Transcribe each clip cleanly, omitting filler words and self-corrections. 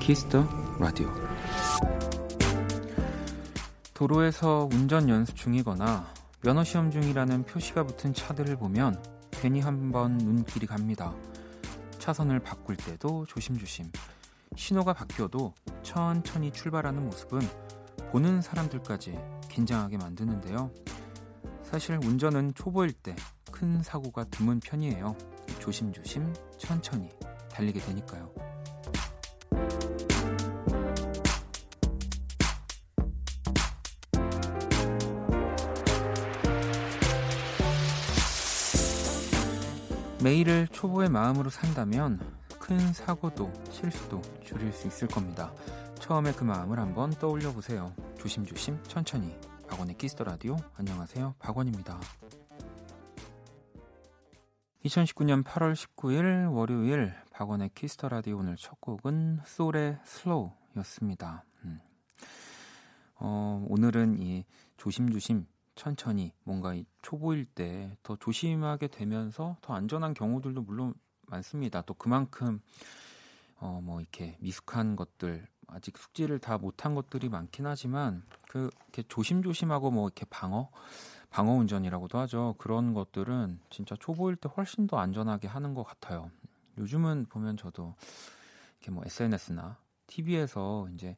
키스더 라디오. 도로에서 운전 연습 중이거나 면허 시험 중이라는 표시가 붙은 차들을 보면 괜히 한번 눈길이 갑니다. 차선을 바꿀 때도 조심조심, 신호가 바뀌어도 천천히 출발하는 모습은 보는 사람들까지 긴장하게 만드는데요. 사실 운전은 초보일 때 큰 사고가 드문 편이에요. 조심조심 천천히 달리게 되니까요. 매일을 초보의 마음으로 산다면 큰 사고도 실수도 줄일 수 있을 겁니다. 처음에 그 마음을 한번 떠올려 보세요. 조심조심 천천히. 박원의 키스더라디오. 안녕하세요, 박원입니다. 2019년 8월 19일 월요일 박원의 키스더라디오. 오늘 첫 곡은 소울의 슬로우였습니다. 오늘은 이 조심조심 천천히, 뭔가 이 초보일 때 더 조심하게 되면서 더 안전한 경우들도 물론 많습니다. 또 그만큼 이렇게 미숙한 것들, 아직 숙지를 다 못한 것들이 많긴 하지만, 이렇게 조심조심하고 이렇게 방어 운전이라고도 하죠. 그런 것들은 진짜 초보일 때 훨씬 더 안전하게 하는 것 같아요. 요즘은 보면 저도 이렇게 SNS나 TV에서 이제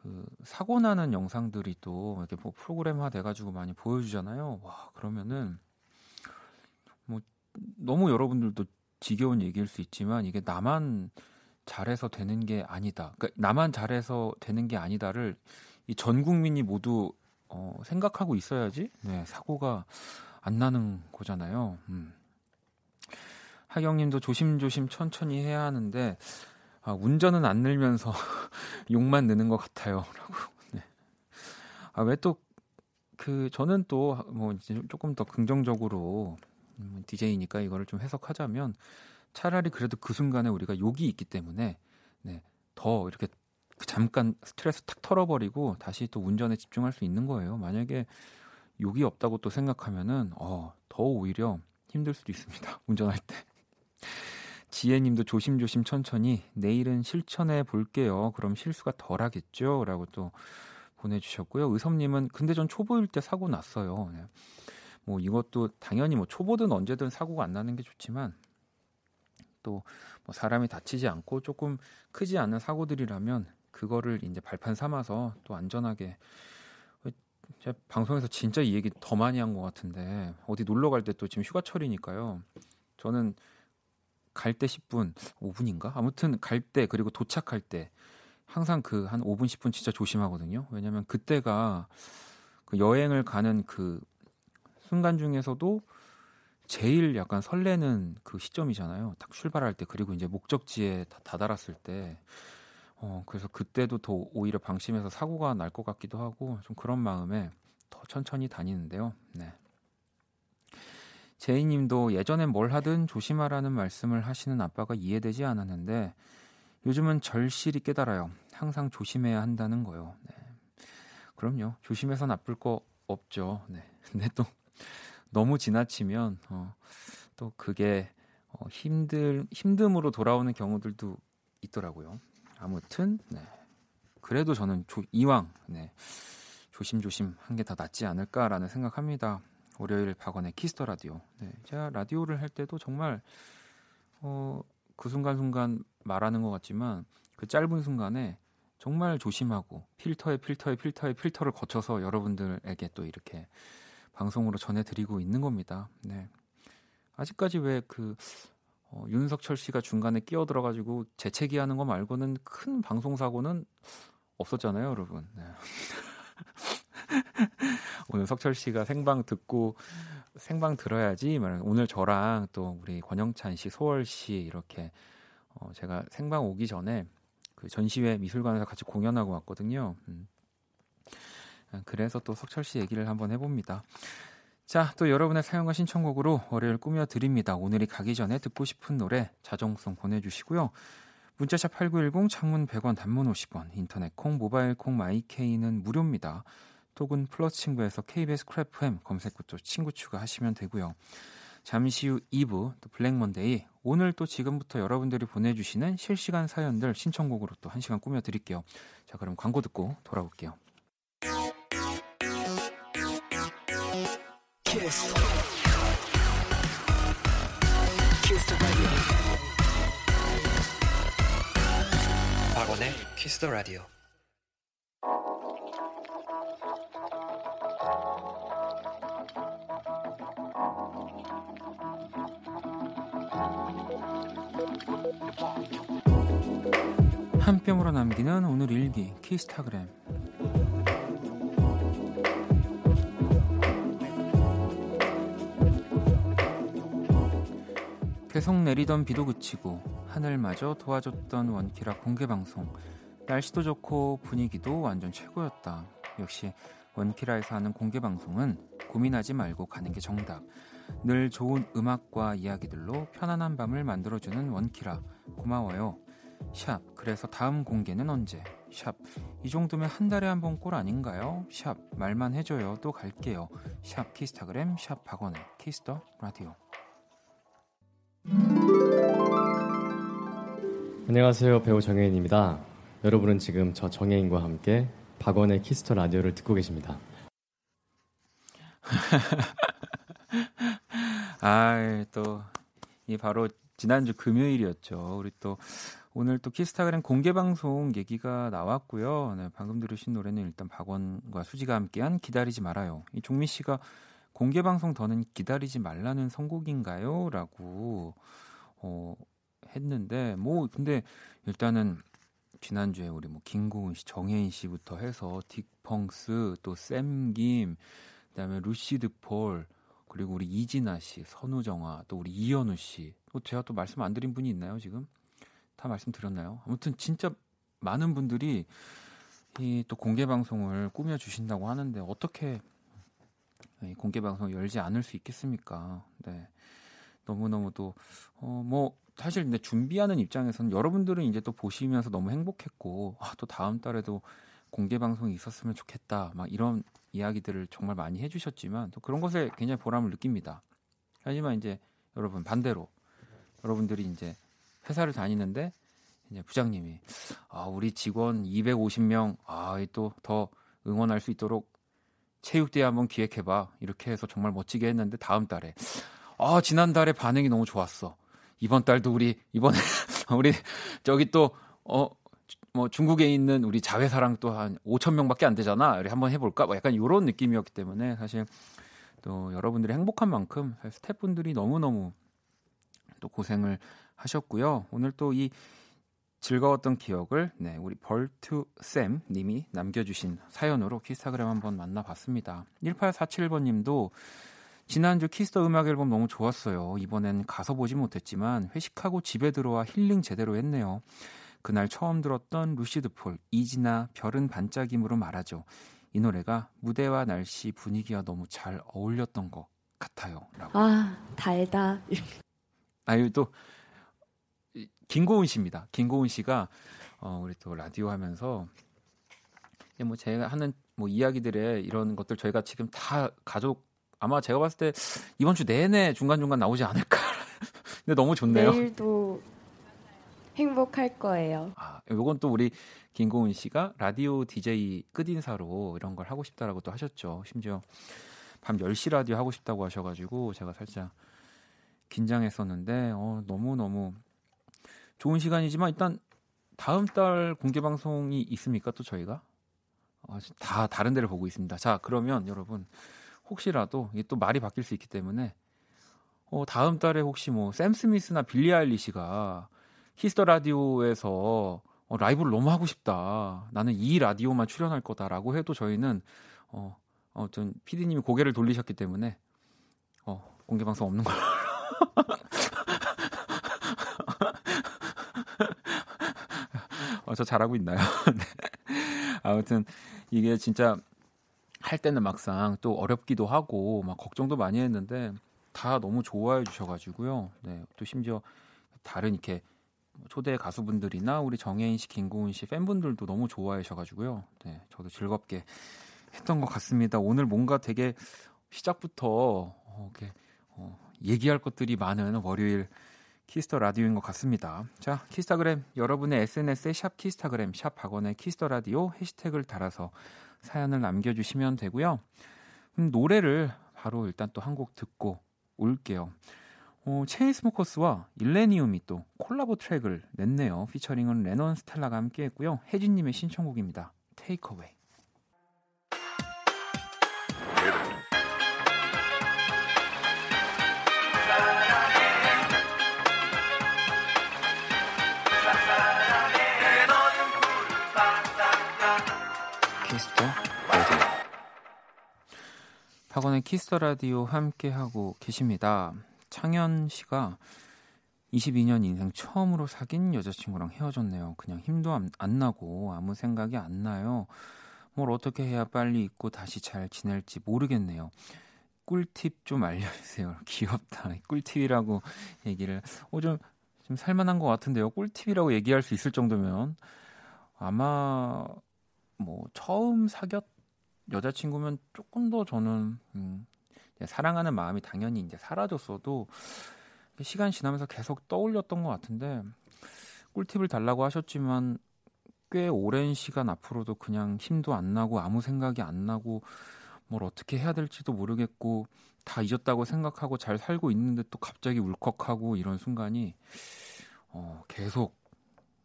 그 사고 나는 영상들이 또 이렇게 프로그램화 돼가지고 많이 보여주잖아요. 와, 그러면은 너무 여러분들도 지겨운 얘기일 수 있지만, 이게 나만 잘해서 되는 게 아니다. 그러니까 나만 잘해서 되는 게 아니다를 이 전 국민이 모두 생각하고 있어야지 사고가 안 나는 거잖아요. 하경님도 조심조심 천천히 해야 하는데, 아, 운전은 안 늘면서 욕만 느는 것 같아요. 라고. 네. 아, 왜 또, 저는 또, 이제 조금 더 긍정적으로, DJ니까 이거를 좀 해석하자면, 차라리 그래도 그 순간에 우리가 욕이 있기 때문에, 네, 더 이렇게 잠깐 스트레스 탁 털어버리고, 다시 또 운전에 집중할 수 있는 거예요. 만약에 욕이 없다고 또 생각하면은, 더 오히려 힘들 수도 있습니다. 운전할 때. 지혜님도 조심조심 천천히, 내일은 실천해 볼게요. 그럼 실수가 덜하겠죠? 라고 또 보내주셨고요. 의섭님은 근데 전 초보일 때 사고 났어요. 네. 이것도 당연히 초보든 언제든 사고가 안 나는 게 좋지만, 또 사람이 다치지 않고 조금 크지 않은 사고들이라면 그거를 이제 발판 삼아서 또 안전하게. 제가 방송에서 진짜 이 얘기 더 많이 한 것 같은데, 어디 놀러 갈 때 또 지금 휴가철이니까요. 저는 갈 때 10분, 5분인가? 아무튼 갈 때, 그리고 도착할 때 항상 그 한 5분, 10분 진짜 조심하거든요. 왜냐면 그때가 그 여행을 가는 그 순간 중에서도 제일 약간 설레는 그 시점이잖아요. 딱 출발할 때, 그리고 이제 목적지에 다 다다랐을 때. 그래서 그때도 더 오히려 방심해서 사고가 날 것 같기도 하고, 좀 그런 마음에 더 천천히 다니는데요. 네. 제이님도 예전엔 뭘 하든 조심하라는 말씀을 하시는 아빠가 이해되지 않았는데 요즘은 절실히 깨달아요. 항상 조심해야 한다는 거요. 네. 그럼요. 조심해서 나쁠 거 없죠. 네. 근데 또 너무 지나치면 또 그게 힘듦으로 돌아오는 경우들도 있더라고요. 아무튼 네. 그래도 저는 이왕 조심조심 한 게 다 낫지 않을까라는 생각합니다. 월요일 박원의 키스더 라디오. 네, 제가 라디오를 할 때도 정말 그 순간순간 말하는 것 같지만 그 짧은 순간에 정말 조심하고 필터를 거쳐서 여러분들에게 또 이렇게 방송으로 전해드리고 있는 겁니다. 네. 아직까지 왜 윤석철 씨가 중간에 끼어들어가지고 재채기하는 거 말고는 큰 방송 사고는 없었잖아요, 여러분. 네. 오늘 석철 씨가 생방 들어야지. 오늘 저랑 또 우리 권영찬 씨, 소월 씨 이렇게 제가 생방 오기 전에 그 전시회 미술관에서 같이 공연하고 왔거든요. 그래서 또 석철 씨 얘기를 한번 해봅니다. 자, 또 여러분의 사연과 신청곡으로 월요일 꾸며드립니다. 오늘이 가기 전에 듣고 싶은 노래 자정송 보내주시고요. 문자샵 8910, 창문 100원, 단문 50원, 인터넷 콩, 모바일 콩, 마이케이는 무료입니다. 톡은 플러스 친구에서 KBS 크래프엠 검색 후 또 친구 추가하시면 되고요. 잠시 후 2부 또 블랙먼데이 오늘 또 지금부터 여러분들이 보내주시는 실시간 사연들 신청곡으로 또 1시간 꾸며드릴게요. 자, 그럼 광고 듣고 돌아올게요. 키스 더 라디오. 박원의 키스 더 라디오. 한 뼘으로 남기는 오늘 일기 키스타그램. 계속 내리던 비도 그치고 하늘마저 도와줬던 원키라 공개방송. 날씨도 좋고 분위기도 완전 최고였다. 역시 원키라에서 하는 공개방송은 고민하지 말고 가는 게 정답. 늘 좋은 음악과 이야기들로 편안한 밤을 만들어주는 원키라 고마워요. 샵 그래서 다음 공개는 언제? 샵 이 정도면 한 달에 한 번 꼴 아닌가요? 샵 말만 해줘요 또 갈게요. 샵 키스타그램 샵 박원의 키스더 라디오. 안녕하세요, 배우 정혜인입니다. 여러분은 지금 저 정혜인과 함께 박원의 키스더 라디오를 듣고 계십니다. 아, 또 이 바로 지난주 금요일이었죠. 우리 또 오늘 또 키스타그램 공개방송 얘기가 나왔고요. 네, 방금 들으신 노래는 일단 박원과 수지가 함께한 기다리지 말아요. 이 종미 씨가 공개방송 더는 기다리지 말라는 선곡인가요? 라고 했는데, 뭐 근데 일단은 지난주에 우리 뭐 김고은 씨, 정혜인 씨부터 해서 딕펑스, 또 샘 김, 그다음에 루시드 폴, 그리고 우리 이진아 씨, 선우정아, 또 우리 이현우 씨. 또 제가 또 말씀 안 드린 분이 있나요, 지금? 다 말씀드렸나요? 아무튼 진짜 많은 분들이 이 또 공개방송을 꾸며주신다고 하는데 어떻게 이 공개방송을 열지 않을 수 있겠습니까? 네. 너무너무 또 뭐 사실 근데 준비하는 입장에서는 여러분들은 이제 또 보시면서 너무 행복했고 또 다음 달에도 공개방송이 있었으면 좋겠다 막 이런 이야기들을 정말 많이 해주셨지만 또 그런 것에 굉장히 보람을 느낍니다. 하지만 이제 여러분 반대로 여러분들이 이제 회사를 다니는데 이제 부장님이 우리 직원 250명 또 더 응원할 수 있도록 체육대회 한번 기획해봐 이렇게 해서 정말 멋지게 했는데 다음 달에 지난달에 반응이 너무 좋았어. 이번 달도 우리 이번에 우리 저기 또 뭐 중국에 있는 우리 자회사랑 또 한 5,000명밖에 안 되잖아. 우리 한번 해볼까? 뭐 약간 이런 느낌이었기 때문에 사실 또 여러분들이 행복한 만큼 스태프분들이 너무너무 또 고생을 하셨고요. 오늘 또 이 즐거웠던 기억을 우리 벌투쌤 님이 남겨주신 사연으로 키스타그램 한번 만나봤습니다. 1847번님도 지난주 키스더 음악 앨범 너무 좋았어요. 이번엔 가서 보지 못했지만 회식하고 집에 들어와 힐링 제대로 했네요. 그날 처음 들었던 루시드 폴, 이진아, 별은 반짝임으로 말하죠. 이 노래가 무대와 날씨 분위기와 너무 잘 어울렸던 것 같아요. 라고. 아, 달다. 아유, 또 김고은 씨입니다. 김고은 씨가 우리 또 라디오 하면서 뭐 제가 하는 뭐 이야기들의 이런 것들 저희가 지금 다 가족 아마 제가 봤을 때 이번 주 내내 중간중간 나오지 않을까. 근데 너무 좋네요. 내일도 행복할 거예요. 요건 또 우리 김고은 씨가 라디오 DJ 끝인사로 이런 걸 하고 싶다라고 또 하셨죠. 심지어 밤 10시 라디오 하고 싶다고 하셔가지고 제가 살짝 긴장했었는데 너무너무 좋은 시간이지만 일단 다음 달 공개방송이 있습니까? 또 저희가? 다 다른 데를 보고 있습니다. 자, 그러면 여러분 혹시라도 이게 또 말이 바뀔 수 있기 때문에 다음 달에 혹시 뭐 샘 스미스나 빌리 아일리시가 키스더 라디오에서 라이브를 너무 하고 싶다. 나는 이 라디오만 출연할 거다라고 해도 저희는 어떤 PD님이 고개를 돌리셨기 때문에 공개방송 없는 걸로. 저 잘하고 있나요? 네. 아무튼 이게 진짜 할 때는 막상 또 어렵기도 하고 막 걱정도 많이 했는데 다 너무 좋아해 주셔가지고요. 네. 또 심지어 다른 이렇게 초대 가수분들이나 우리 정혜인 씨, 김고은 씨 팬분들도 너무 좋아해 주셔가지고요. 네, 저도 즐겁게 했던 것 같습니다. 오늘 뭔가 되게 시작부터 이렇게 얘기할 것들이 많은 월요일 키스터 라디오인 것 같습니다. 자, 키스타그램 여러분의 SNS에 샵 키스타그램, 샵 박원의 키스터 라디오 해시태그를 달아서 사연을 남겨주시면 되고요. 노래를 바로 일단 또 한 곡 듣고 올게요. 체인스모커스와 일레니움이 또 콜라보 트랙을 냈네요. 피처링은 레논 스텔라가 함께했고요. 혜진님의 신청곡입니다. Take Away. 박원의 키스더라디오 함께하고 계십니다. 창현 씨가 22년 인생 처음으로 사귄 여자친구랑 헤어졌네요. 그냥 힘도 안 나고 아무 생각이 안 나요. 뭘 어떻게 해야 빨리 잊고 다시 잘 지낼지 모르겠네요. 꿀팁 좀 알려주세요. 귀엽다. 꿀팁이라고 얘기를 좀 살만한 것 같은데요. 꿀팁이라고 얘기할 수 있을 정도면 아마 처음 사귀었 여자친구면 조금 더 저는 사랑하는 마음이 당연히 이제 사라졌어도 시간 지나면서 계속 떠올렸던 것 같은데, 꿀팁을 달라고 하셨지만 꽤 오랜 시간 앞으로도 그냥 힘도 안 나고 아무 생각이 안 나고 뭘 어떻게 해야 될지도 모르겠고 다 잊었다고 생각하고 잘 살고 있는데 또 갑자기 울컥하고 이런 순간이 계속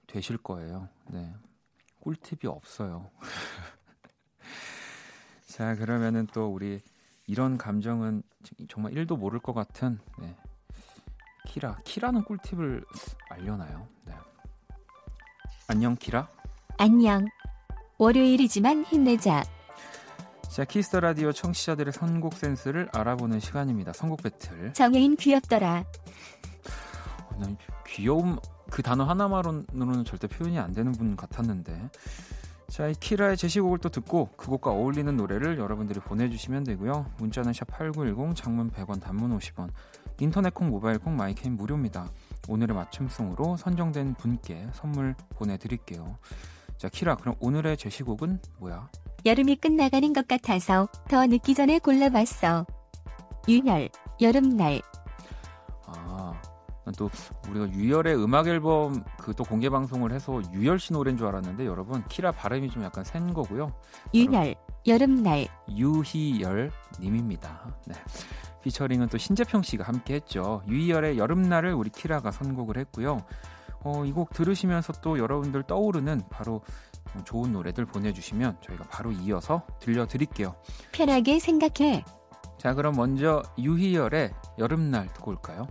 되실 거예요. 네, 꿀팁이 없어요. 자, 그러면은 또 우리 이런 감정은 정말 1도 모를 것 같은 키라는 꿀팁을 알려나요? 네. 안녕 키라. 안녕. 월요일이지만 힘내자. 자, 키스더라디오 청취자들의 선곡 센스를 알아보는 시간입니다. 선곡 배틀. 정혜인 귀엽더라. 귀여움 그 단어 하나만으로는 절대 표현이 안 되는 분 같았는데, 자, 이 키라의 제시곡을 또 듣고 그 곡과 어울리는 노래를 여러분들이 보내주시면 되고요. 문자는 샵 8910, 장문 100원, 단문 50원, 인터넷 콩, 모바일 콩, 마이캠 무료입니다. 오늘의 맞춤송으로 선정된 분께 선물 보내드릴게요. 자, 키라, 그럼 오늘의 제시곡은 뭐야? 여름이 끝나가는 것 같아서 더 늦기 전에 골라봤어. 유희열, 여름날. 또 우리가 유열의 음악 앨범 그 또 공개 방송을 해서 유열 씨 노래인 줄 알았는데, 여러분 키라 발음이 좀 약간 센 거고요. 유열 여름날 유희열 님입니다. 네. 피처링은 또 신재평 씨가 함께했죠. 유희열의 여름날을 우리 키라가 선곡을 했고요. 이 곡 들으시면서 또 여러분들 떠오르는 바로 좋은 노래들 보내주시면 저희가 바로 이어서 들려드릴게요. 편하게 생각해. 자, 그럼 먼저 유희열의 여름날 듣고 올까요?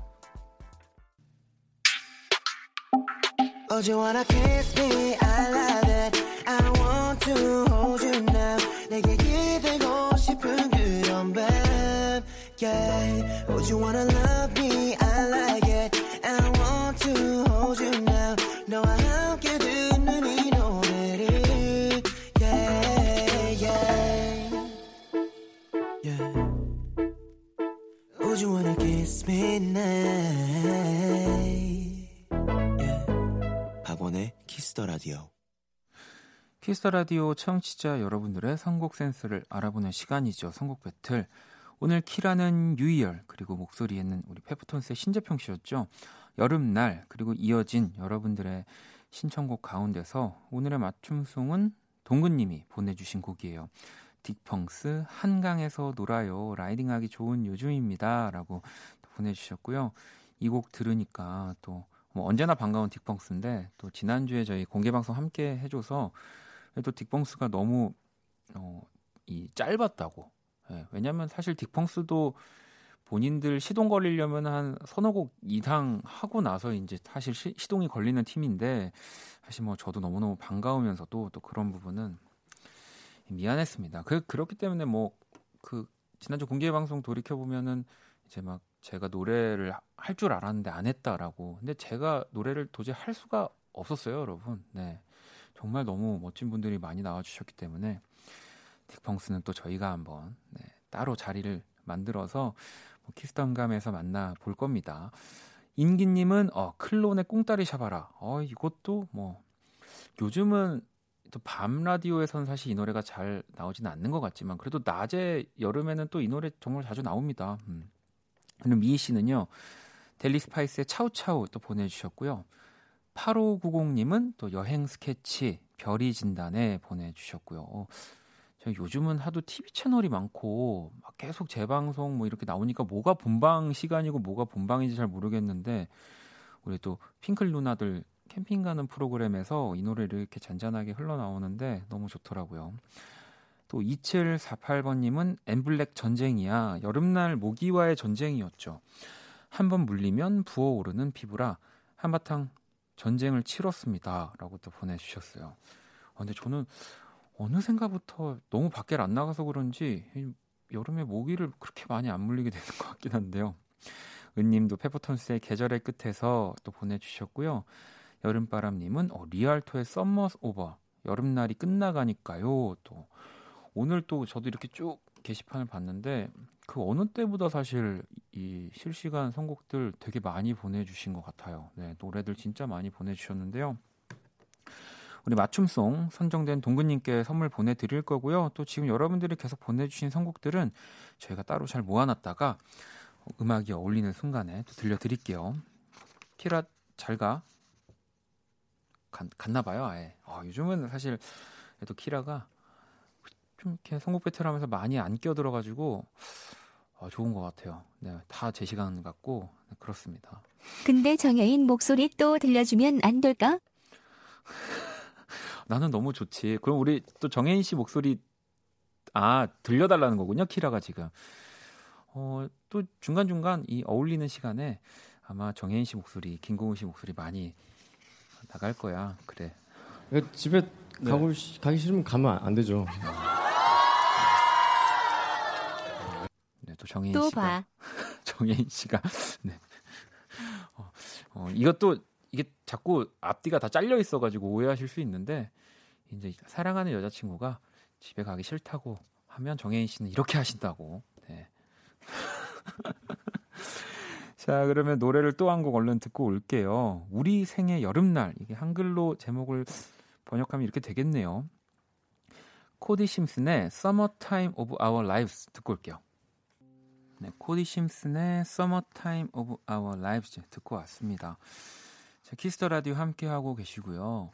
Oh, do you wanna kiss me? I love it. I want to hold you now. 내게 기대고 싶은 그런 밤. Yeah. Oh, do you wanna love me? I like it. I want to hold you now. 너와 함께 듣는 이 노래를. Yeah, yeah. Yeah. Oh, do you wanna kiss me now? 키스더라디오. 키스더라디오 청취자 여러분들의 선곡 센스를 알아보는 시간이죠. 선곡 배틀. 오늘 키라는 유희열, 그리고 목소리에는 우리 페퍼톤스의 신재평 씨였죠. 여름날, 그리고 이어진 여러분들의 신청곡 가운데서 오늘의 맞춤송은 동근님이 보내주신 곡이에요. 딕펑스 한강에서 놀아요. 라이딩하기 좋은 요즘입니다. 라고 보내주셨고요. 이 곡 들으니까 또 언제나 반가운 딕펑스인데, 또 지난주에 저희 공개방송 함께 해줘서 또 딕펑스가 너무 짧았다고. 예, 왜냐하면 사실 딕펑스도 본인들 시동 걸리려면 한 서너 곡 이상 하고 나서 이제 사실 시동이 걸리는 팀인데, 사실 저도 너무너무 반가우면서도 또 그런 부분은 미안했습니다. 그렇기 때문에 지난주 공개방송 돌이켜보면은 이제 막 제가 노래를 할 줄 알았는데 안 했다라고. 근데 제가 노래를 도저히 할 수가 없었어요, 여러분. 네, 정말 너무 멋진 분들이 많이 나와주셨기 때문에 딕펑스는 또 저희가 한번 따로 자리를 만들어서 키스덤감에서 만나볼 겁니다. 인기님은 클론의 꽁따리 샤바라. 이것도 요즘은 또 밤 라디오에선 사실 이 노래가 잘 나오지는 않는 것 같지만, 그래도 낮에 여름에는 또 이 노래 정말 자주 나옵니다. 그럼 미희 씨는요. 델리 스파이스의 차우차우 또 보내주셨고요. 8590님은 또 여행 스케치 별이 진단에 보내주셨고요. 제가 요즘은 하도 TV 채널이 많고 막 계속 재방송 뭐 이렇게 나오니까 뭐가 본방 시간이고 뭐가 본방인지 잘 모르겠는데 우리 또 핑클 누나들 캠핑 가는 프로그램에서 이 노래를 이렇게 잔잔하게 흘러나오는데 너무 좋더라고요. 또 2748번님은 엠블랙 전쟁이야. 여름날 모기와의 전쟁이었죠. 한번 물리면 부어오르는 피부라 한바탕 전쟁을 치렀습니다. 라고 또 보내주셨어요. 근데 저는 어느샌가부터 너무 밖에 안 나가서 그런지 여름에 모기를 그렇게 많이 안 물리게 되는 것 같긴 한데요. 은님도 페퍼톤스의 계절의 끝에서 또 보내주셨고요. 여름바람님은 리알토의 썸머스 오버 여름날이 끝나가니까요. 또 오늘 또 저도 이렇게 쭉 게시판을 봤는데 그 어느 때보다 사실 이 실시간 선곡들 되게 많이 보내주신 것 같아요. 네, 노래들 진짜 많이 보내주셨는데요. 우리 맞춤송 선정된 동근님께 선물 보내드릴 거고요. 또 지금 여러분들이 계속 보내주신 선곡들은 저희가 따로 잘 모아놨다가 음악이 어울리는 순간에 또 들려드릴게요. 키라 잘가 갔나봐요 아예. 요즘은 사실 또 키라가 좀 이렇게 선곡 배틀하면서 많이 안 끼어들어가지고 좋은 것 같아요. 네, 다 제 시간 같고 네, 그렇습니다. 근데 정혜인 목소리 또 들려주면 안 될까? 나는 너무 좋지. 그럼 우리 또 정혜인 씨 목소리 들려달라는 거군요. 키라가 지금 또 중간중간 이 어울리는 시간에 아마 정혜인 씨 목소리, 김고은 씨 목소리 많이 나갈 거야. 그래. 집에 가기 싫으면 가면 안 되죠. 네, 또 정혜인 또 씨가. 봐. 정혜인 씨가. 네. 이것도 이게 자꾸 앞뒤가 다 잘려 있어가지고 오해하실 수 있는데 이제 사랑하는 여자친구가 집에 가기 싫다고 하면 정혜인 씨는 이렇게 하신다고. 네. 자, 그러면 노래를 또 한 곡 얼른 듣고 올게요. 우리 생의 여름날. 이게 한글로 제목을 번역하면 이렇게 되겠네요. 코디 심슨의 Summertime of Our Lives 듣고 올게요. 네, 코디 심슨의 Summertime of Our Lives 듣고 왔습니다. 자, 키스더 라디오 함께하고 계시고요.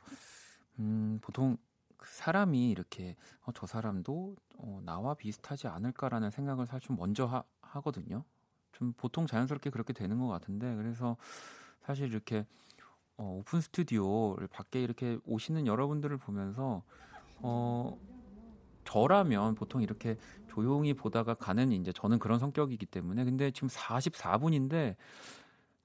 보통 사람이 이렇게 저 사람도 나와 비슷하지 않을까라는 생각을 사실 좀 먼저 하거든요. 좀 보통 자연스럽게 그렇게 되는 것 같은데 그래서 사실 이렇게 오픈 스튜디오를 밖에 이렇게 오시는 여러분들을 보면서 저라면 보통 이렇게 조용히 보다가 가는 이제 저는 그런 성격이기 때문에 근데 지금 44분인데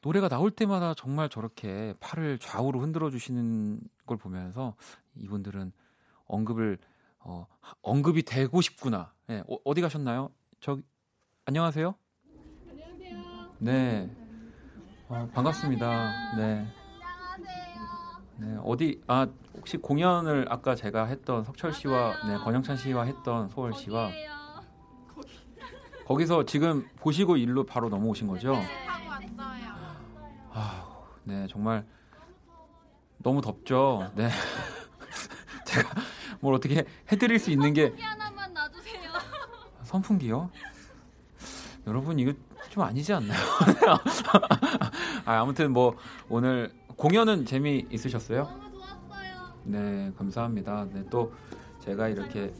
노래가 나올 때마다 정말 저렇게 팔을 좌우로 흔들어 주시는 걸 보면서 이분들은 언급이 되고 싶구나. 네, 어디 가셨나요? 안녕하세요. 네, 반갑습니다. 네. 네, 어디 혹시 공연을 아까 제가 했던 석철 씨와 네, 권영찬 씨와 했던 소월 씨와 거기서 지금 보시고 일로 바로 넘어오신 거죠? 네, 정말 너무 덥죠. 네, 제가 뭘 어떻게 해드릴 수 있는 게 선풍기 하나만 놔주세요. 선풍기요? 여러분 이거 좀 아니지 않나요? 아무튼 뭐 오늘 공연은 재미 있으셨어요? 너무 좋았어요. 네, 감사합니다. 네, 또 제가 이렇게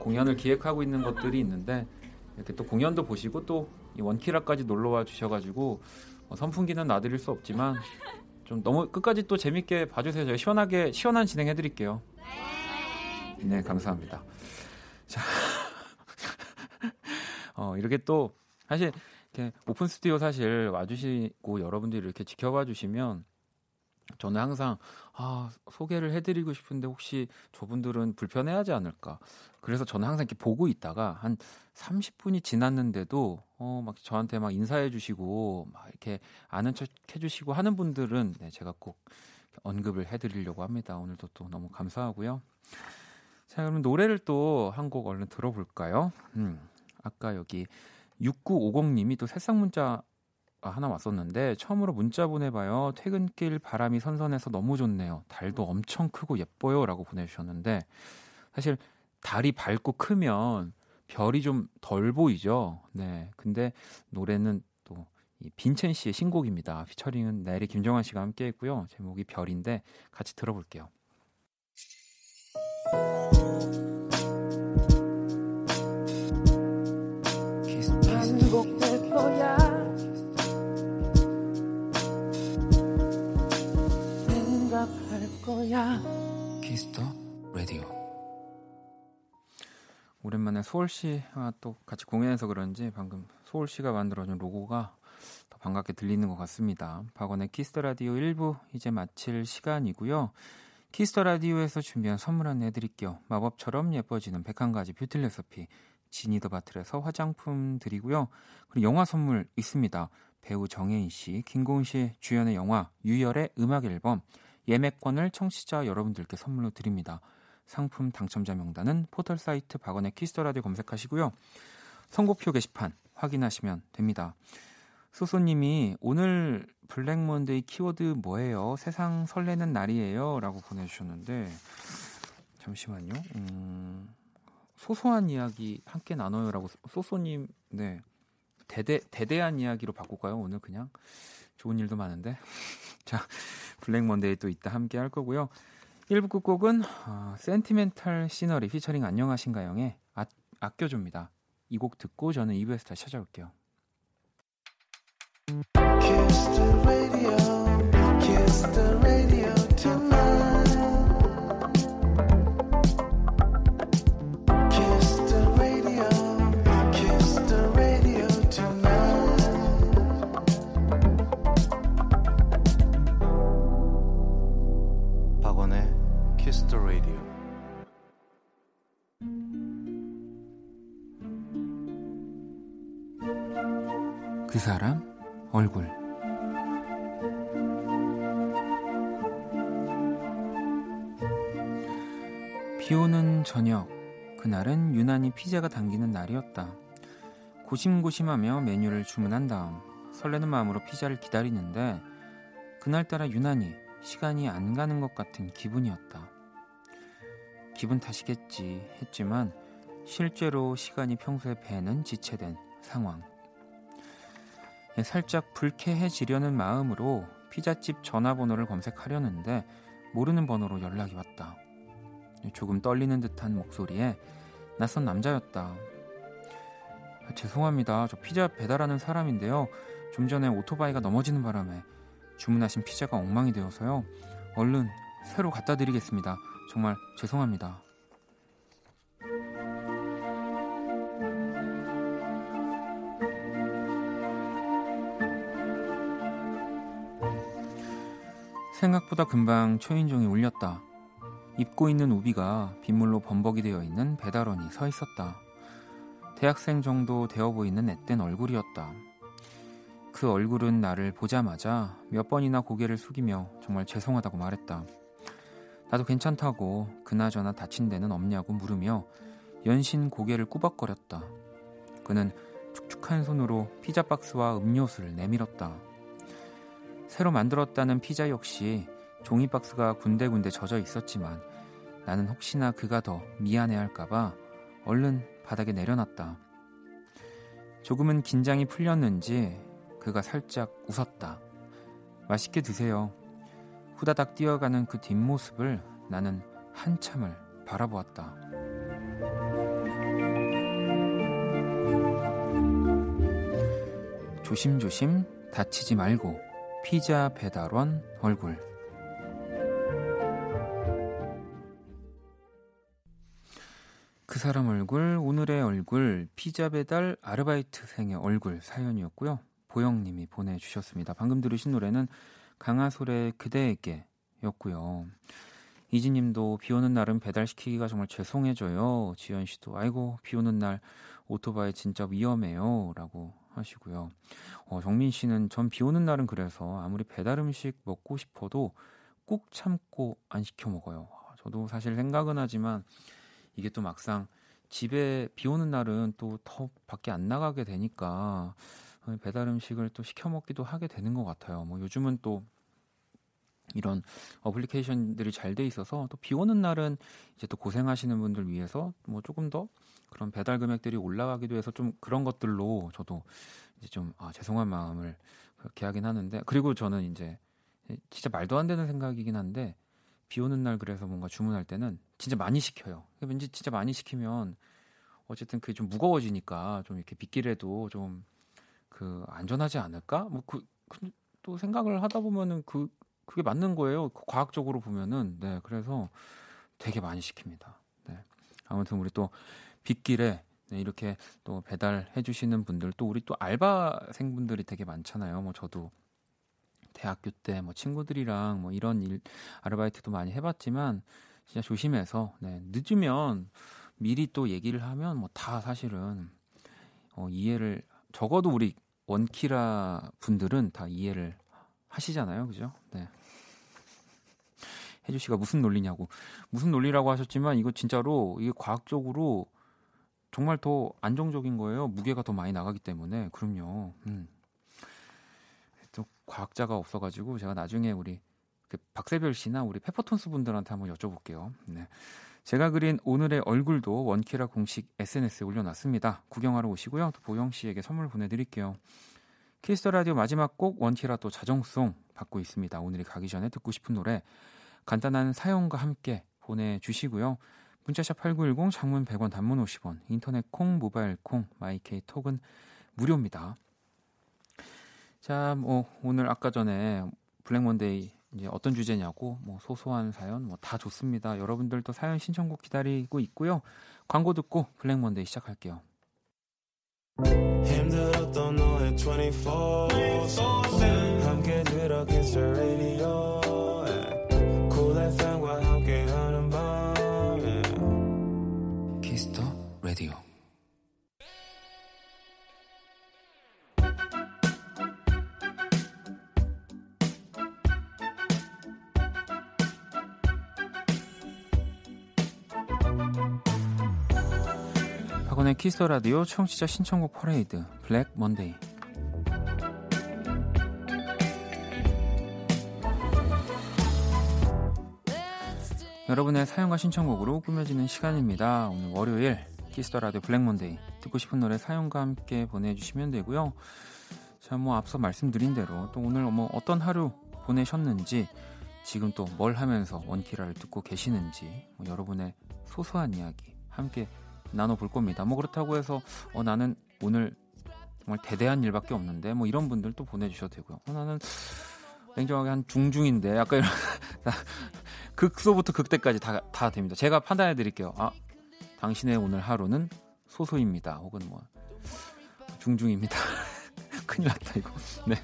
공연을 기획하고 있는 것들이 있는데 이렇게 또 공연도 보시고 또 이 원키라까지 놀러와 주셔가지고 선풍기는 놔드릴 수 없지만 좀 너무 끝까지 또 재밌게 봐주세요. 제가 시원한 진행해드릴게요. 네, 감사합니다. 자, 이렇게 또 사실 이렇게 오픈 스튜디오 사실 와주시고 여러분들이 이렇게 지켜봐 주시면 저는 항상 소개를 해드리고 싶은데 혹시 저분들은 불편해하지 않을까. 그래서 저는 항상 이렇게 보고 있다가 한 30분이 지났는데도 막 저한테 막 인사해 주시고 막 이렇게 아는 척 해주시고 하는 분들은 네, 제가 꼭 언급을 해드리려고 합니다. 오늘도 또 너무 감사하고요. 자, 그럼 노래를 또 한 곡 얼른 들어볼까요? 아까 여기 6950님이 또 새싹 문자 하나 왔었는데 처음으로 문자 보내봐요. 퇴근길 바람이 선선해서 너무 좋네요. 달도 엄청 크고 예뻐요. 라고 보내주셨는데 사실 달이 밝고 크면 별이 좀 덜 보이죠. 네, 근데 노래는 또 이 빈첸 씨의 신곡입니다. 피처링은 나일의 김정환 씨가 함께 했고요. 제목이 별인데 같이 들어볼게요. 반복될 거야. 생각할 거야. 키스더 라디오. 오랜만에 소월 씨와 또 같이 공연해서 그런지 방금 소월 씨가 만들어준 로고가 더 반갑게 들리는 것 같습니다. 박원의 키스더라디오 1부 이제 마칠 시간이고요. 키스더라디오에서 준비한 선물 안내 해드릴게요. 마법처럼 예뻐지는 101가지 뷰티 레시피 지니 더 바틀에서 화장품 드리고요. 그리고 영화 선물 있습니다. 배우 정혜인 씨, 김고은 씨 주연의 영화 유희열의 음악 앨범 예매권을 청취자 여러분들께 선물로 드립니다. 상품 당첨자 명단은 포털사이트 박원의 키스더라디오 검색하시고요. 선곡표 게시판 확인하시면 됩니다. 소소님이 오늘 블랙몬데이 키워드 뭐예요? 세상 설레는 날이에요? 라고 보내주셨는데 잠시만요. 소소한 이야기 함께 나눠요 라고 소소님 네 대대한 이야기로 바꿀까요? 오늘 그냥 좋은 일도 많은데 자 블랙몬데이 또 이따 함께 할 거고요. 1부 끝곡은 센티멘탈 시너리 피처링 안녕하신가영의 아껴줍니다. 이 곡 듣고 저는 2부에서 다시 찾아올게요. Kiss the radio, kiss the radio tonight. Kiss the radio, kiss the radio tonight. 박원의 Kiss the radio. 그 사람 얼굴 비오는 저녁 그날은 유난히 피자가 당기는 날이었다. 고심고심하며 메뉴를 주문한 다음 설레는 마음으로 피자를 기다리는데 그날따라 유난히 시간이 안 가는 것 같은 기분이었다. 기분 탓이겠지 했지만 실제로 시간이 평소에 배는 지체된 상황. 살짝 불쾌해지려는 마음으로 피자집 전화번호를 검색하려는데 모르는 번호로 연락이 왔다. 조금 떨리는 듯한 목소리에 낯선 남자였다. 죄송합니다. 저 피자 배달하는 사람인데요. 좀 전에 오토바이가 넘어지는 바람에 주문하신 피자가 엉망이 되어서요. 얼른 새로 갖다 드리겠습니다. 정말 죄송합니다. 생각보다 금방 초인종이 울렸다. 입고 있는 우비가 빗물로 범벅이 되어 있는 배달원이 서 있었다. 대학생 정도 되어 보이는 앳된 얼굴이었다. 그 얼굴은 나를 보자마자 몇 번이나 고개를 숙이며 정말 죄송하다고 말했다. 나도 괜찮다고 그나저나 다친 데는 없냐고 물으며 연신 고개를 꾸벅거렸다. 그는 축축한 손으로 피자 박스와 음료수를 내밀었다. 새로 만들었다는 피자 역시 종이박스가 군데군데 젖어 있었지만 나는 혹시나 그가 더 미안해할까봐 얼른 바닥에 내려놨다. 조금은 긴장이 풀렸는지 그가 살짝 웃었다. 맛있게 드세요. 후다닥 뛰어가는 그 뒷모습을 나는 한참을 바라보았다. 조심조심 다치지 말고 피자 배달원 얼굴. 그 사람 얼굴, 오늘의 얼굴, 피자 배달 아르바이트생의 얼굴 사연이었고요. 보영님이 보내주셨습니다. 방금 들으신 노래는 강하솔의 그대에게 였고요. 이지님도 비오는 날은 배달시키기가 정말 죄송해져요. 지연씨도 아이고 비오는 날 오토바이 진짜 위험해요 라고 하시고요. 정민 씨는 전 비 오는 날은 그래서 아무리 배달 음식 먹고 싶어도 꾹 참고 안 시켜 먹어요. 저도 사실 생각은 하지만 이게 또 막상 집에 비 오는 날은 또 더 밖에 안 나가게 되니까 배달 음식을 또 시켜 먹기도 하게 되는 것 같아요. 뭐 요즘은 또 이런 어플리케이션들이 잘 돼 있어서 또 비 오는 날은 이제 또 고생하시는 분들 위해서 뭐 조금 더 그런 배달 금액들이 올라가기도 해서 좀 그런 것들로 저도 이제 좀 죄송한 마음을 그렇게 하긴 하는데, 그리고 저는 이제 진짜 말도 안 되는 생각이긴 한데 비 오는 날 그래서 뭔가 주문할 때는 진짜 많이 시켜요. 왠지 진짜 많이 시키면 어쨌든 그게 좀 무거워지니까 좀 이렇게 빗길에도 좀 그 안전하지 않을까? 뭐 그 또 생각을 하다 보면은 그게 맞는 거예요. 과학적으로 보면은. 네, 그래서 되게 많이 시킵니다. 네. 아무튼 우리 또 빗길에 네, 이렇게 또 배달해 주시는 분들, 또 우리 또 알바생분들이 되게 많잖아요. 뭐 저도 대학교 때 뭐 친구들이랑 뭐 이런 일 아르바이트도 많이 해봤지만 진짜 조심해서 네, 늦으면 미리 또 얘기를 하면 뭐 다 사실은 이해를, 적어도 우리 원키라 분들은 다 이해를 하시잖아요, 그죠? 네. 혜주 씨가 무슨 논리냐고, 무슨 논리라고 하셨지만 이거 진짜로 이게 과학적으로 정말 더 안정적인 거예요. 무게가 더 많이 나가기 때문에. 그럼요. 또 과학자가 없어가지고 제가 나중에 우리 그 박세별 씨나 우리 페퍼톤스 분들한테 한번 여쭤볼게요. 네. 제가 그린 오늘의 얼굴도 원키라 공식 SNS에 올려놨습니다. 구경하러 오시고요. 또 보영 씨에게 선물 보내드릴게요. 키스더라디오 마지막 곡 원키라 또 자정송 받고 있습니다. 오늘이 가기 전에 듣고 싶은 노래 간단한 사연과 함께 보내주시고요. 문자샵 8910, 장문 100원, 단문 50원, 인터넷 콩, 모바일 콩, 마이케이 톡은 무료입니다. 자, 뭐 오늘 아까 전에 블랙몬데이 이제 어떤 주제냐고 뭐 소소한 사연 뭐 다 좋습니다. 여러분들도 사연 신청곡 기다리고 있고요. 광고 듣고 블랙몬데이 시작할게요. 힘들었던 너의 24/7 함께 들어 키스 라디오 Cool FM과 함께하는 밤 키스 더 라디오. 박원의 키스더라디오 청취자 신청곡 퍼레이드 블랙 먼데이. 여러분의 사연과 신청곡으로 꾸며지는 시간입니다. 오늘 월요일 키스더라디오 블랙 먼데이, 듣고 싶은 노래 사연과 함께 보내주시면 되고요. 자, 뭐 앞서 말씀드린 대로 또 오늘 뭐 어떤 하루 보내셨는지, 지금 또 뭘 하면서 원키라를 듣고 계시는지, 뭐 여러분의 소소한 이야기 함께 나눠볼 겁니다. 뭐 그렇다고 해서 나는 오늘 정말 대대한 일밖에 없는데 뭐 이런 분들 또 보내주셔도 되고요. 나는 냉정하게 한 중중인데 약간 이런 극소부터 극대까지 다 됩니다. 제가 판단해 드릴게요. 당신의 오늘 하루는 소소입니다. 혹은 뭐 중중입니다. 큰일 났다 이거. 네.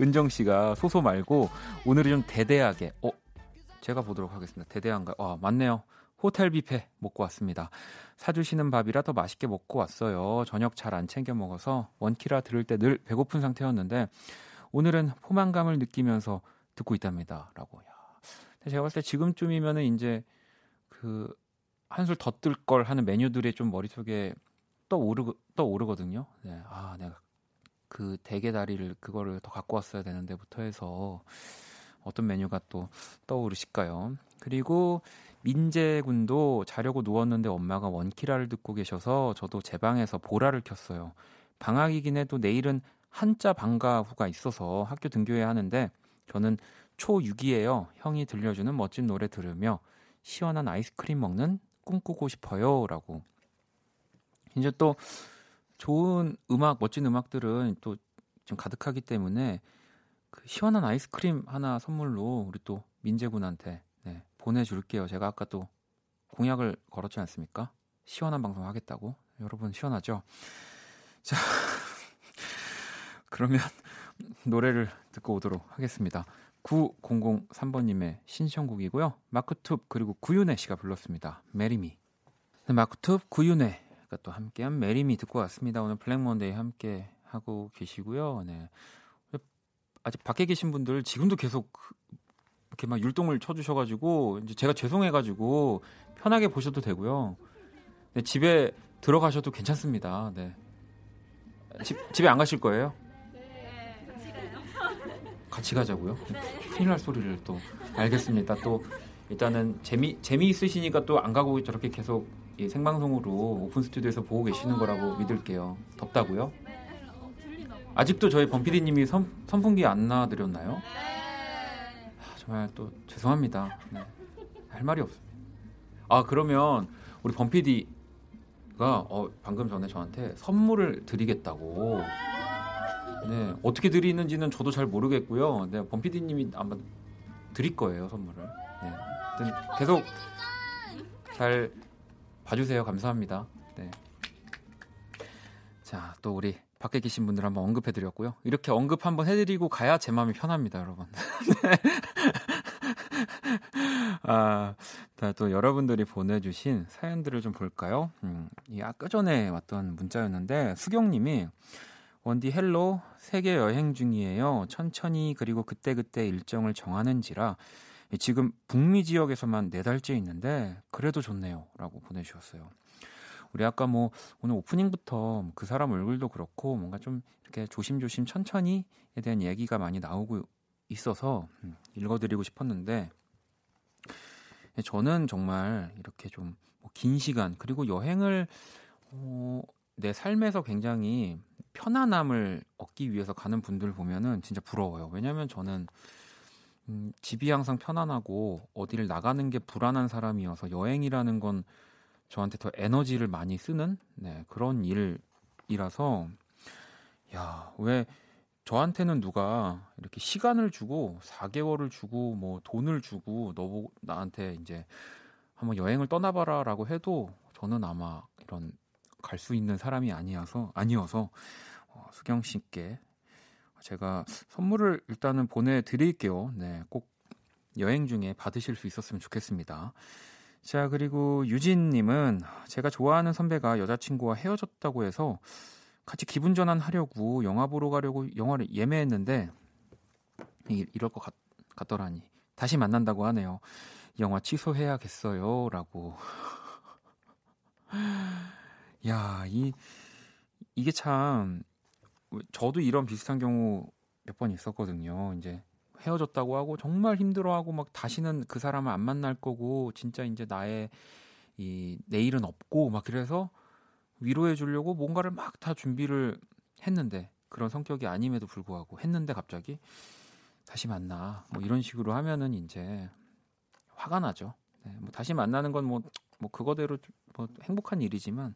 은정 씨가 소소 말고 오늘은 좀 대대하게. 제가 보도록 하겠습니다. 대대한가요? 맞네요. 호텔 뷔페 먹고 왔습니다. 사주시는 밥이라 더 맛있게 먹고 왔어요. 저녁 잘 안 챙겨 먹어서 원키라 들을 때 늘 배고픈 상태였는데 오늘은 포만감을 느끼면서 듣고 있답니다. 라고. 야. 제가 봤을 때 지금쯤이면 이제 그 한술 더 뜰 걸 하는 메뉴들이 좀 머릿속에 떠오르거든요. 네. 내가 그 대게다리를 그거를 더 갖고 왔어야 되는데부터 해서 어떤 메뉴가 또 떠오르실까요? 그리고 민재군도 자려고 누웠는데 엄마가 원키라를 듣고 계셔서 저도 제 방에서 보라를 켰어요. 방학이긴 해도 내일은 한자 방과후가 있어서 학교 등교해야 하는데 저는 초6이에요. 형이 들려주는 멋진 노래 들으며 시원한 아이스크림 먹는 꿈꾸고 싶어요. 라고. 이제 또 좋은 음악, 멋진 음악들은 또 좀 가득하기 때문에 그 시원한 아이스크림 하나 선물로 우리 또 민재군한테 네, 보내줄게요. 제가 아까 또 공약을 걸었지 않습니까? 시원한 방송 하겠다고. 여러분 시원하죠? 자, 그러면 노래를 듣고 오도록 하겠습니다. 9003번님의 신청곡이고요. 마크툽 그리고 구유네 씨가 불렀습니다. 메리미. 마크툽, 구유네가 또 함께한 메리미 듣고 왔습니다. 오늘 블랙몬데이 함께 하고 계시고요. 네. 아직 밖에 계신 분들 지금도 계속 이렇게 막 율동을 쳐주셔가지고 이제 제가 죄송해가지고 편하게 보셔도 되고요. 네, 집에 들어가셔도 괜찮습니다. 네. 집에 안 가실 거예요? 네, 같이 가요. 같이 가자고요? 큰일 날 소리를 또. 알겠습니다. 또 일단은 재미있으시니까 또 안 가고 저렇게 계속 생방송으로 오픈 스튜디오에서 보고 계시는 거라고 믿을게요. 덥다고요? 네. 아직도 저희 범피디님이 선풍기 안 놔드렸나요? 네. 아, 정말 또 죄송합니다. 네. 할 말이 없습니다. 아, 그러면 우리 범피디가 방금 전에 저한테 선물을 드리겠다고. 네, 어떻게 드리는지는 저도 잘 모르겠고요. 네, 범피디님이 아마 드릴 거예요, 선물을. 네. 계속 잘 봐주세요. 감사합니다. 네. 자, 또 우리 밖에 계신 분들 한번 언급해드렸고요. 이렇게 언급 한번 해드리고 가야 제 마음이 편합니다, 여러분. 아, 또 여러분들이 보내주신 사연들을 좀 볼까요? 이 아까 전에 왔던 문자였는데 수경님이 원디 헬로 세계 여행 중이에요. 천천히 그리고 그때그때 일정을 정하는지라 지금 북미 지역에서만 4달째 있는데 그래도 좋네요 라고 보내주셨어요. 우리 아까 뭐 오늘 오프닝부터 그 사람 얼굴도 그렇고 뭔가 좀 이렇게 조심조심 천천히에 대한 얘기가 많이 나오고 있어서 읽어드리고 싶었는데, 저는 정말 이렇게 좀 긴 시간 그리고 여행을 내 삶에서 굉장히 편안함을 얻기 위해서 가는 분들 보면은 진짜 부러워요. 왜냐하면 저는 집이 항상 편안하고 어디를 나가는 게 불안한 사람이어서 여행이라는 건 저한테 더 에너지를 많이 쓰는 그런 일이라서, 야, 왜 저한테는 누가 이렇게 시간을 주고 4개월을 주고 뭐 돈을 주고 너 나한테 이제 한번 여행을 떠나봐라라고 해도 저는 아마 이런 갈 수 있는 사람이 아니어서 수경 씨께 제가 선물을 일단은 보내드릴게요. 네, 꼭 여행 중에 받으실 수 있었으면 좋겠습니다. 자, 그리고 유진님은 제가 좋아하는 선배가 여자친구와 헤어졌다고 해서 같이 기분 전환하려고 영화 보러 가려고 영화를 예매했는데 이럴 것 같더라니 다시 만난다고 하네요. 영화 취소해야겠어요 라고. 야, 이게 참 저도 이런 비슷한 경우 몇 번 있었거든요. 이제 헤어졌다고 하고 정말 힘들어하고 막 다시는 그 사람을 안 만날 거고 진짜 이제 나의 이 내일은 없고 막 그래서 위로해 주려고 뭔가를 막 다 준비를 했는데, 그런 성격이 아님에도 불구하고 했는데 갑자기 다시 만나 뭐 이런 식으로 하면은 이제 화가 나죠. 네, 뭐 다시 만나는 건 뭐 그거대로 뭐 행복한 일이지만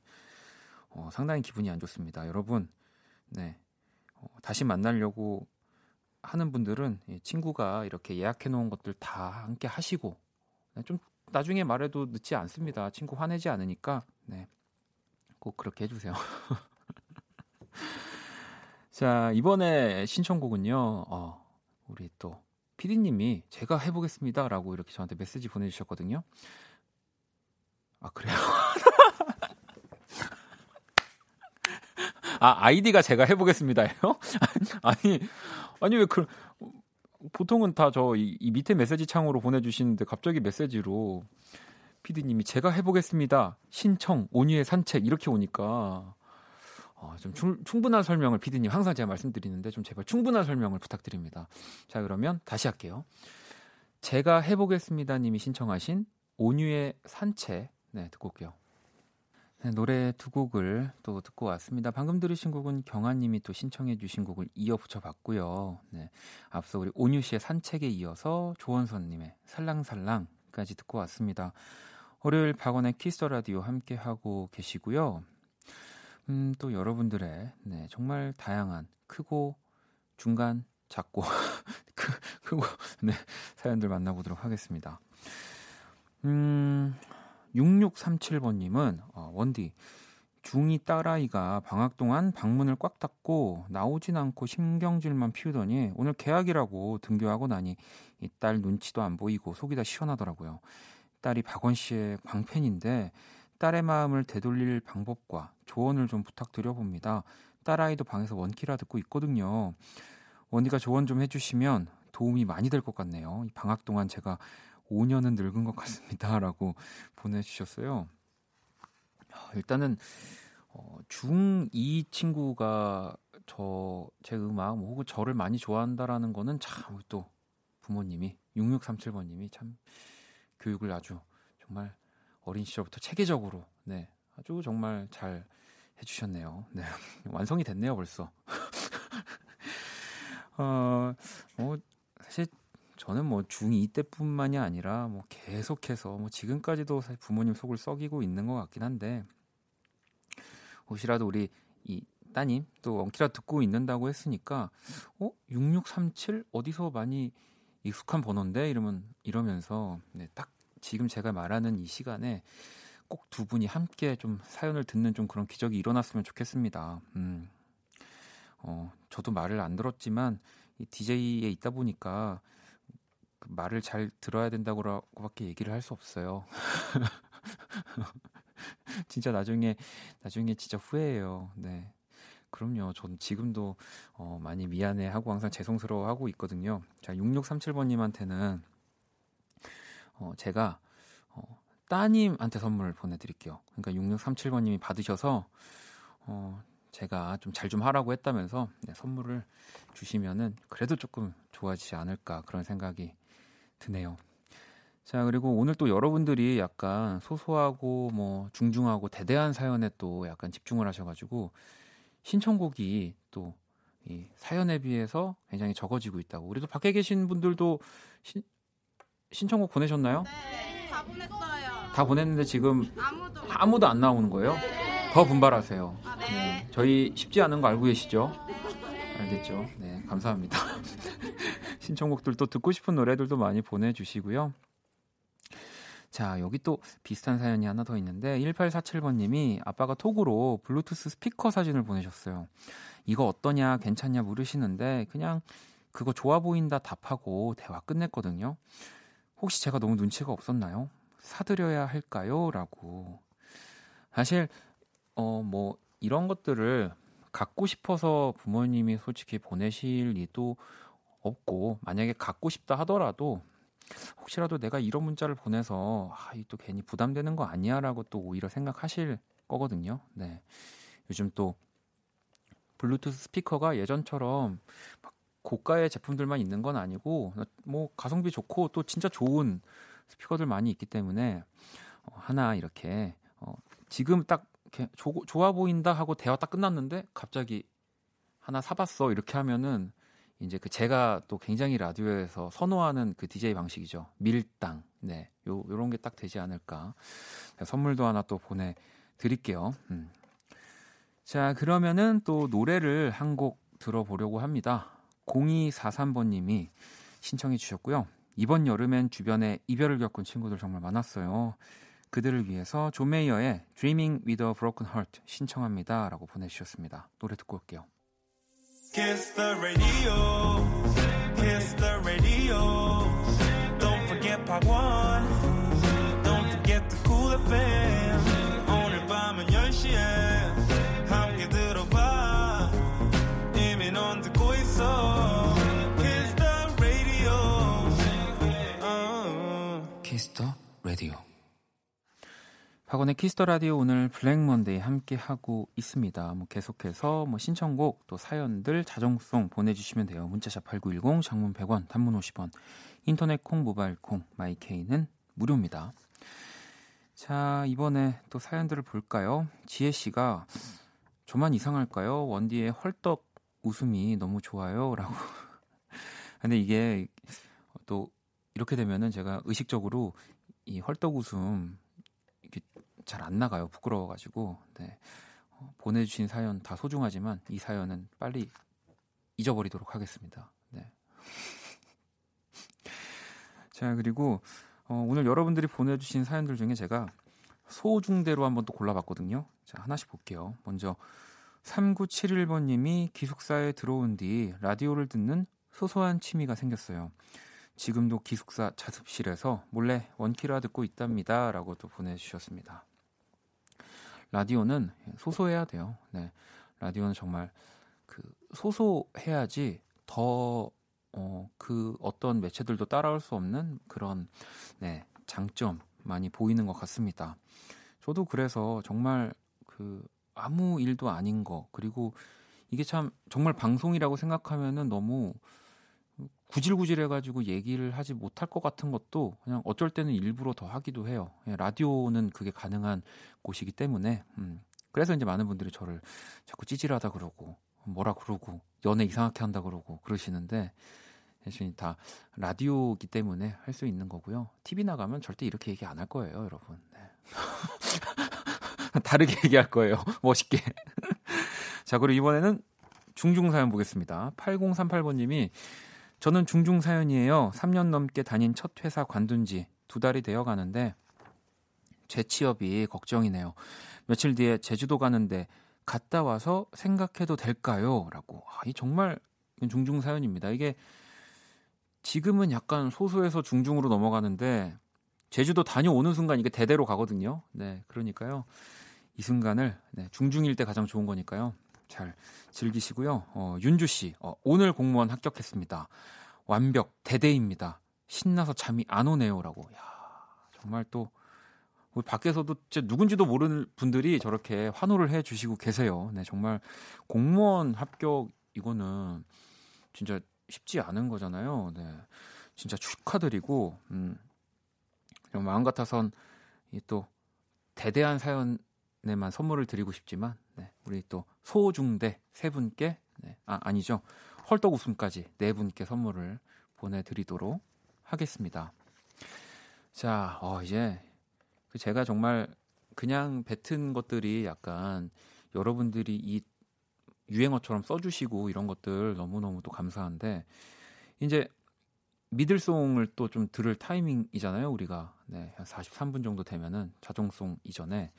상당히 기분이 안 좋습니다, 여러분. 네, 다시 만나려고 하는 분들은 친구가 이렇게 예약해 놓은 것들 다 함께 하시고, 좀 나중에 말해도 늦지 않습니다. 친구 화내지 않으니까. 네, 꼭 그렇게 해주세요. 자, 이번에 신청곡은요, 우리 또 피디님이 제가 해보겠습니다 라고 이렇게 저한테 메시지 보내주셨거든요. 아, 그래요? 아, 아이디가 제가 해보겠습니다예요? 아니 왜 그 보통은 다 저 이 밑에 메시지 창으로 보내주시는데 갑자기 메시지로 PD님이 제가 해보겠습니다 신청 온유의 산책 이렇게 오니까, 좀 충분한 설명을, PD님 항상 제가 말씀드리는데 좀 제발 충분한 설명을 부탁드립니다. 자, 그러면 다시 할게요. 제가 해보겠습니다 님이 신청하신 온유의 산책, 네, 듣고 올게요. 네, 노래 두 곡을 또 듣고 왔습니다. 방금 들으신 곡은 경아님이 또 신청해 주신 곡을 이어 붙여봤고요. 네, 앞서 우리 온유씨의 산책에 이어서 조원선님의 살랑살랑까지 듣고 왔습니다. 월요일 박원의 키스더라디오 함께하고 계시고요. 또 여러분들의, 네, 정말 다양한 크고 중간 작고 크고 네, 사연들 만나보도록 하겠습니다. 6637번님은 원디, 중2 딸아이가 방학 동안 방문을 꽉 닫고 나오진 않고 신경질만 피우더니 오늘 개학이라고 등교하고 나니 이 딸 눈치도 안 보이고 속이 다 시원하더라고요. 딸이 박원 씨의 광팬인데 딸의 마음을 되돌릴 방법과 조언을 좀 부탁드려봅니다. 딸아이도 방에서 원키라 듣고 있거든요. 원디가 조언 좀 해주시면 도움이 많이 될 것 같네요. 이 방학 동안 제가 5년은 늙은 것 같습니다 라고 보내주셨어요. 일단은 중2 친구가 제 음악 혹은 저를 많이 좋아한다라는 거는 참 또 부모님이, 6637번님이 참 교육을 아주 정말 어린 시절부터 체계적으로, 네, 아주 정말 잘 해주셨네요. 네, 완성이 됐네요 벌써. 사실 저는 뭐 중2 때뿐만이 아니라 뭐 계속해서 뭐 지금까지도 사실 부모님 속을 썩이고 있는 것 같긴 한데, 혹시라도 우리 이 따님 또 원키라 듣고 있는다고 했으니까 6637 어디서 많이 익숙한 번호인데 이러면서 네, 딱 지금 제가 말하는 이 시간에 꼭 두 분이 함께 좀 사연을 듣는 좀 그런 기적이 일어났으면 좋겠습니다. 저도 말을 안 들었지만 이 DJ에 있다 보니까 그 말을 잘 들어야 된다고밖에 얘기를 할 수 없어요. 진짜 나중에 진짜 후회해요. 네, 그럼요. 전 지금도 많이 미안해하고 항상 죄송스러워하고 있거든요. 자, 6637번님한테는 제가 따님한테 선물을 보내드릴게요. 그러니까 6637번님이 받으셔서 제가 좀 잘 좀 하라고 했다면서 네, 선물을 주시면은 그래도 조금 좋아지지 않을까 그런 생각이 드네요. 자, 그리고 오늘 또 여러분들이 약간 소소하고 뭐 중중하고 대대한 사연에 또 약간 집중을 하셔가지고 신청곡이 또 이 사연에 비해서 굉장히 적어지고 있다고. 우리도 밖에 계신 분들도 신청곡 보내셨나요? 네, 다 보냈어요. 다 보냈는데 지금 아무도 안 나오는 거예요? 네. 더 분발하세요. 아, 네. 네. 저희 쉽지 않은 거 알고 계시죠? 네. 알겠죠? 네, 감사합니다. 신청곡들도 듣고 싶은 노래들도 많이 보내주시고요. 자, 여기 또 비슷한 사연이 하나 더 있는데 1847번님이 아빠가 톡으로 블루투스 스피커 사진을 보내셨어요. 이거 어떠냐 괜찮냐 물으시는데 그냥 그거 좋아 보인다 답하고 대화 끝냈거든요. 혹시 제가 너무 눈치가 없었나요? 사드려야 할까요? 라고. 사실 뭐 이런 것들을 갖고 싶어서 부모님이 솔직히 보내실 리도 없고, 만약에 갖고 싶다 하더라도 혹시라도 내가 이런 문자를 보내서 또 괜히 부담되는 거 아니야? 라고 또 오히려 생각하실 거거든요. 네. 요즘 또 블루투스 스피커가 예전처럼 막 고가의 제품들만 있는 건 아니고 뭐 가성비 좋고 또 진짜 좋은 스피커들 많이 있기 때문에 하나 이렇게 지금 딱 이렇게 좋아 보인다 하고 대화 딱 끝났는데 갑자기 하나 사봤어 이렇게 하면은 이제 그 제가 또 굉장히 라디오에서 선호하는 그 DJ 방식이죠. 밀당. 네. 요런 게 딱 되지 않을까. 자, 선물도 하나 또 보내드릴게요. 자, 그러면은 또 노래를 한 곡 들어보려고 합니다. 0243번님이 신청해 주셨고요. 이번 여름엔 주변에 이별을 겪은 친구들 정말 많았어요. 그들을 위해서 조메이어의 Dreaming with a Broken Heart 신청합니다. 라고 보내주셨습니다. 노래 듣고 올게요. Kiss the radio, kiss the radio. Don't forget 박원, don't forget the cool FM. 오늘 밤은 10시에 함께 들어봐. 이미 넌 듣고 있어. Kiss the radio, Kiss the radio. 박원의 키스더라디오 오늘 블랙먼데이 함께하고 있습니다. 뭐 계속해서 뭐 신청곡 또 사연들 자정송 보내주시면 돼요. 문자샵 8910 장문 100원 단문 50원 인터넷 콩 모바일 콩 마이케이는 무료입니다. 자, 이번에 또 사연들을 볼까요? 지혜씨가 저만 이상할까요? 원디의 헐떡 웃음이 너무 좋아요 라고. 근데 이게 또 이렇게 되면은 제가 의식적으로 이 헐떡 웃음 잘 안 나가요. 부끄러워가지고. 네. 보내주신 사연 다 소중하지만 이 사연은 빨리 잊어버리도록 하겠습니다. 네. 자, 그리고 오늘 여러분들이 보내주신 사연들 중에 제가 소중대로 한번 또 골라봤거든요. 자, 하나씩 볼게요. 먼저 3971번님이 기숙사에 들어온 뒤 라디오를 듣는 소소한 취미가 생겼어요. 지금도 기숙사 자습실에서 몰래 원키라 듣고 있답니다. 라고 또 보내주셨습니다. 라디오는 소소해야 돼요. 네, 라디오는 정말 그 소소해야지 더 그 어떤 매체들도 따라올 수 없는 그런 네, 장점 많이 보이는 것 같습니다. 저도 그래서 정말 그 아무 일도 아닌 거, 그리고 이게 참 정말 방송이라고 생각하면은 너무 구질구질해가지고 얘기를 하지 못할 것 같은 것도 그냥 어쩔 때는 일부러 더 하기도 해요. 라디오는 그게 가능한 곳이기 때문에. 그래서 이제 많은 분들이 저를 자꾸 찌질하다 그러고 뭐라 그러고 연애 이상하게 한다 그러고 그러시는데 사실 다 라디오기 때문에 할 수 있는 거고요. TV 나가면 절대 이렇게 얘기 안 할 거예요, 여러분. 네. 다르게 얘기할 거예요. 멋있게. 자, 그리고 이번에는 중중사연 보겠습니다. 8038번님이 저는 중중사연이에요. 3년 넘게 다닌 첫 회사 관둔 지 2달이 되어가는데 재취업이 걱정이네요. 며칠 뒤에 제주도 가는데 갔다 와서 생각해도 될까요? 라고. 아, 이 정말 중중사연입니다. 이게 지금은 약간 소수에서 중중으로 넘어가는데 제주도 다녀오는 순간 이게 대대로 가거든요. 네, 그러니까요. 이 순간을 네, 중중일 때 가장 좋은 거니까요. 잘 즐기시고요. 윤주 씨, 오늘 공무원 합격했습니다. 완벽 대대입니다. 신나서 잠이 안 오네요라고. 야, 정말 또 우리 밖에서도 진짜 누군지도 모르는 분들이 저렇게 환호를 해주시고 계세요. 네, 정말 공무원 합격 이거는 진짜 쉽지 않은 거잖아요. 네, 진짜 축하드리고 마음 같아선 또 대대한 사연에만 선물을 드리고 싶지만 네, 우리 또 소중대 3분께 네, 아니죠 헐떡 웃음까지 4분께 선물을 보내드리도록 하겠습니다. 자, 이제 제가 정말 그냥 뱉은 것들이 약간 여러분들이 이 유행어처럼 써주시고 이런 것들 너무너무 또 감사한데 이제 미들송을 또 좀 들을 타이밍이잖아요. 우리가 네, 한 43분 정도 되면은 자정송 이전에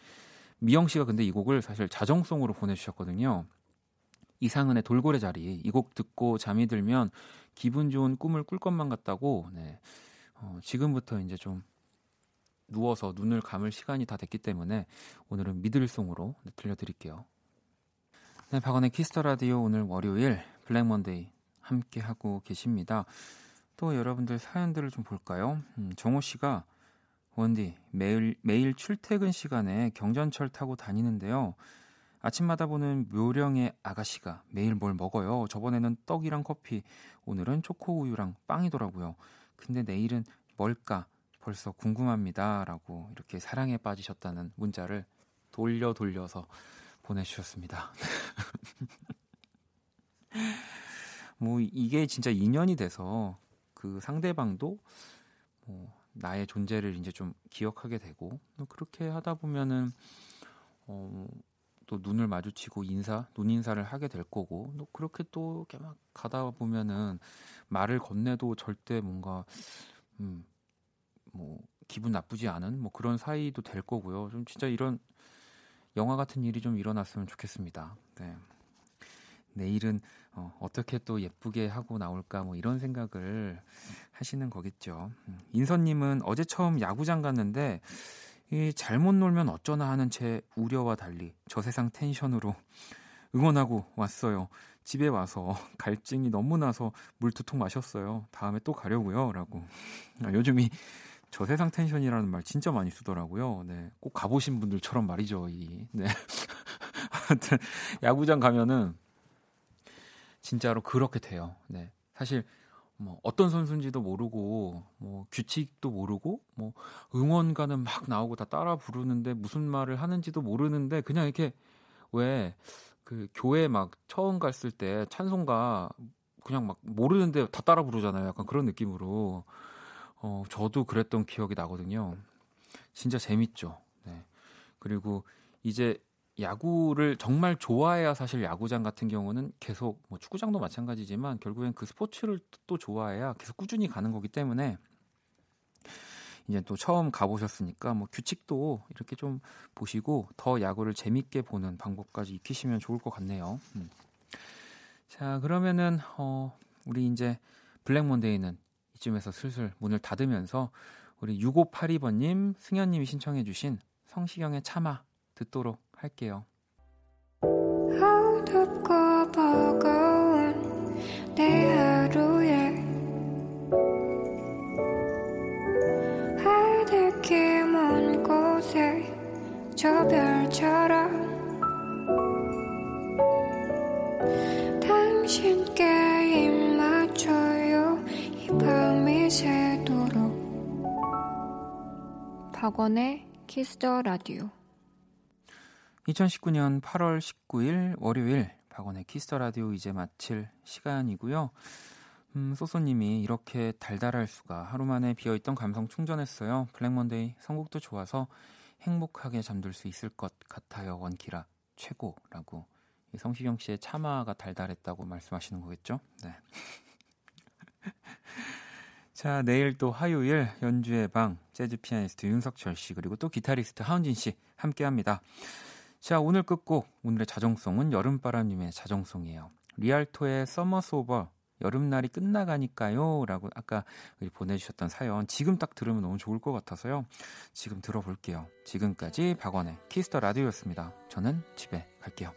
미영 씨가 근데 이 곡을 사실 자정송으로 보내주셨거든요. 이상은의 돌고래 자리 이 곡 듣고 잠이 들면 기분 좋은 꿈을 꿀 것만 같다고 네, 지금부터 이제 좀 누워서 눈을 감을 시간이 다 됐기 때문에 오늘은 미들송으로 네, 들려드릴게요. 네, 박원의 키스더라디오 오늘 월요일 블랙먼데이 함께하고 계십니다. 또 여러분들 사연들을 좀 볼까요? 정호 씨가 원디 매일 출퇴근 시간에 경전철 타고 다니는데요. 아침마다 보는 묘령의 아가씨가 매일 뭘 먹어요. 저번에는 떡이랑 커피, 오늘은 초코우유랑 빵이더라고요. 근데 내일은 뭘까? 벌써 궁금합니다. 라고 이렇게 사랑에 빠지셨다는 문자를 돌려서 보내주셨습니다. 뭐 이게 진짜 인연이 돼서 그 상대방도 뭐 나의 존재를 이제 좀 기억하게 되고 그렇게 하다 보면은 또 눈을 마주치고 눈인사를 하게 될 거고 또 그렇게 또 이렇게 막 가다 보면은 말을 건네도 절대 뭔가 뭐 기분 나쁘지 않은 뭐 그런 사이도 될 거고요. 좀 진짜 이런 영화 같은 일이 좀 일어났으면 좋겠습니다. 네. 내일은 어떻게 또 예쁘게 하고 나올까 뭐 이런 생각을 하시는 거겠죠. 인선님은 어제 처음 야구장 갔는데 이 잘못 놀면 어쩌나 하는 제 우려와 달리 저 세상 텐션으로 응원하고 왔어요. 집에 와서 갈증이 너무 나서 물 2통 마셨어요. 다음에 또 가려고요. 라고. 요즘이 저 세상 텐션이라는 말 진짜 많이 쓰더라고요. 네, 꼭 가보신 분들처럼 말이죠. 네. 하여튼 야구장 가면은 진짜로 그렇게 돼요. 네. 사실 뭐 어떤 선수인지도 모르고 뭐 규칙도 모르고 뭐 응원가는 막 나오고 다 따라 부르는데 무슨 말을 하는지도 모르는데 그냥 이렇게 왜 그 교회 막 처음 갔을 때 찬송가 그냥 막 모르는데 다 따라 부르잖아요. 약간 그런 느낌으로 저도 그랬던 기억이 나거든요. 진짜 재밌죠. 네. 그리고 이제 야구를 정말 좋아해야 사실 야구장 같은 경우는 계속 뭐 축구장도 마찬가지지만 결국엔 그 스포츠를 또 좋아해야 계속 꾸준히 가는 거기 때문에 이제 또 처음 가보셨으니까 뭐 규칙도 이렇게 좀 보시고 더 야구를 재밌게 보는 방법까지 익히시면 좋을 것 같네요. 자, 그러면은 우리 이제 블랙몬데이는 이쯤에서 슬슬 문을 닫으면서 우리 6582번님 승현님이 신청해 주신 성시경의 차마 듣도록 할게요. 어둡고 버거운 내 하루에 하늘길 먼 곳에 저 별처럼 당신께 입 맞춰요 이 밤이 새도록 박원의 키스 더 라디오 2019년 8월 19일 월요일 박원의 키스더라디오 이제 마칠 시간이고요. 소소님이 이렇게 달달할 수가, 하루 만에 비어있던 감성 충전했어요. 블랙먼데이 선곡도 좋아서 행복하게 잠들 수 있을 것 같아요. 원키라 최고라고. 성시경 씨의 차마가 달달했다고 말씀하시는 거겠죠? 네. 자, 내일 또 화요일 연주의 방 재즈 피아니스트 윤석철 씨 그리고 또 기타리스트 하은진 씨 함께합니다. 자, 오늘 끝곡, 오늘의 자정송은 여름바람님의 자정송이에요. 리알토의 서머스 오버, 여름날이 끝나가니까요 라고 아까 보내주셨던 사연 지금 딱 들으면 너무 좋을 것 같아서요. 지금 들어볼게요. 지금까지 박원의 키스더 라디오였습니다. 저는 집에 갈게요.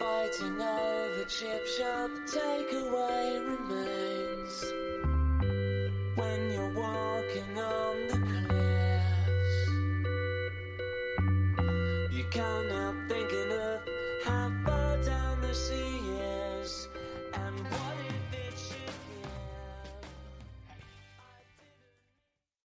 Fighting over chip shop takeaway remains when you're walking on